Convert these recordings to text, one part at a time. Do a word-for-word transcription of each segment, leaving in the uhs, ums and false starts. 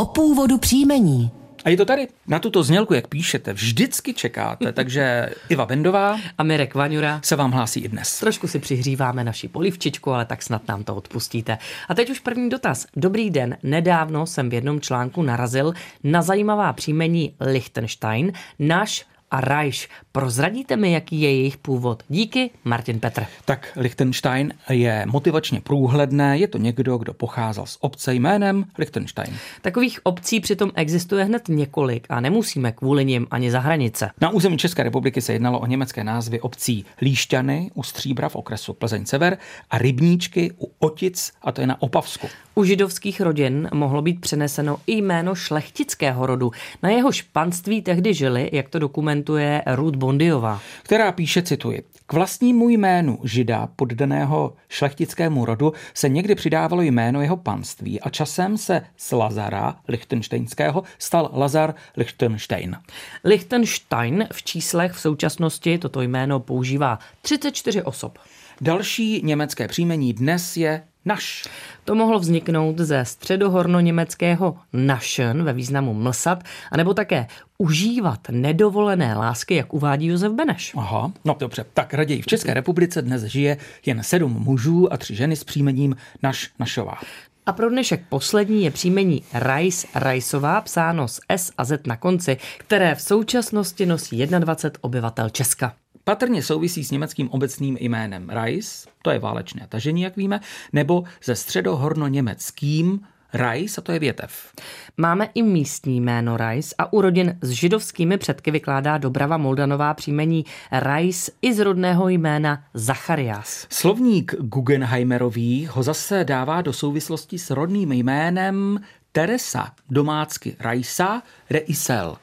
o původu příjmení. A je to tady. Na tuto znělku, jak píšete, vždycky čekáte. Takže Iva Bendová a Mirek Vanjura se vám hlásí i dnes. Trošku si přihříváme naši polivčičku, ale tak snad nám to odpustíte. A teď už první dotaz. Dobrý den. Nedávno jsem v jednom článku narazil na zajímavá příjmení Liechtenstein, náš Arajš. Prozradíte mi, jaký je jejich původ? Díky, Martin Petr. Tak Liechtenstein je motivačně průhledné, je to někdo, kdo pocházel z obce jménem Liechtenstein. Takových obcí přitom existuje hned několik a nemusíme kvůli nim ani za hranice. Na území České republiky se jednalo o německé názvy obcí Líšťany u Stříbra v okresu Plzeň Sever a Rybníčky u Otic, a to je na Opavsku. U židovských rodin mohlo být přeneseno i jméno šlechtického rodu. Na jehož panství tehdy žili, jak to dokumentuje Rud Bondiova, která píše, cituji, k vlastnímu jménu žida poddaného šlechtickému rodu se někdy přidávalo jméno jeho panství a časem se z Lazara Lichtensteinského stal Lazar Lichtenstein. Lichtenstein v číslech v současnosti toto jméno používá třicet čtyři osob. Další německé příjmení dnes je Naš. To mohlo vzniknout ze středohornoněmeckého našen ve významu mlsat, anebo také užívat nedovolené lásky, jak uvádí Josef Beneš. Aha, no dobře, tak raději v České republice dnes žije jen sedm mužů a tři ženy s příjmením Naš, Našová. A pro dnešek poslední je příjmení Rajs, Rajsová, psáno s S a Z na konci, které v současnosti nosí dvacet jedna obyvatel Česka. Patrně souvisí s německým obecným jménem Reis, to je válečné tažení, jak víme, nebo se středohornoněmeckým Reis, a to je větev. Máme i místní jméno Reis a u rodin s židovskými předky vykládá Dobrava Moldanová příjmení Reis i z rodného jména Zacharias. Slovník Guggenheimerový ho zase dává do souvislosti s rodným jménem Teresa, domácky Reisa, Reisel.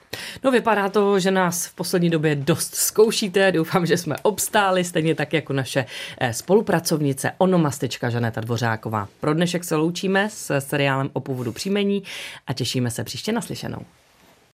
No vypadá to, že nás v poslední době dost zkoušíte, doufám, že jsme obstáli, stejně tak jako naše spolupracovnice onomastička Žaneta Dvořáková. Pro dnešek se loučíme s seriálem o původu příjmení a těšíme se příště na slyšenou.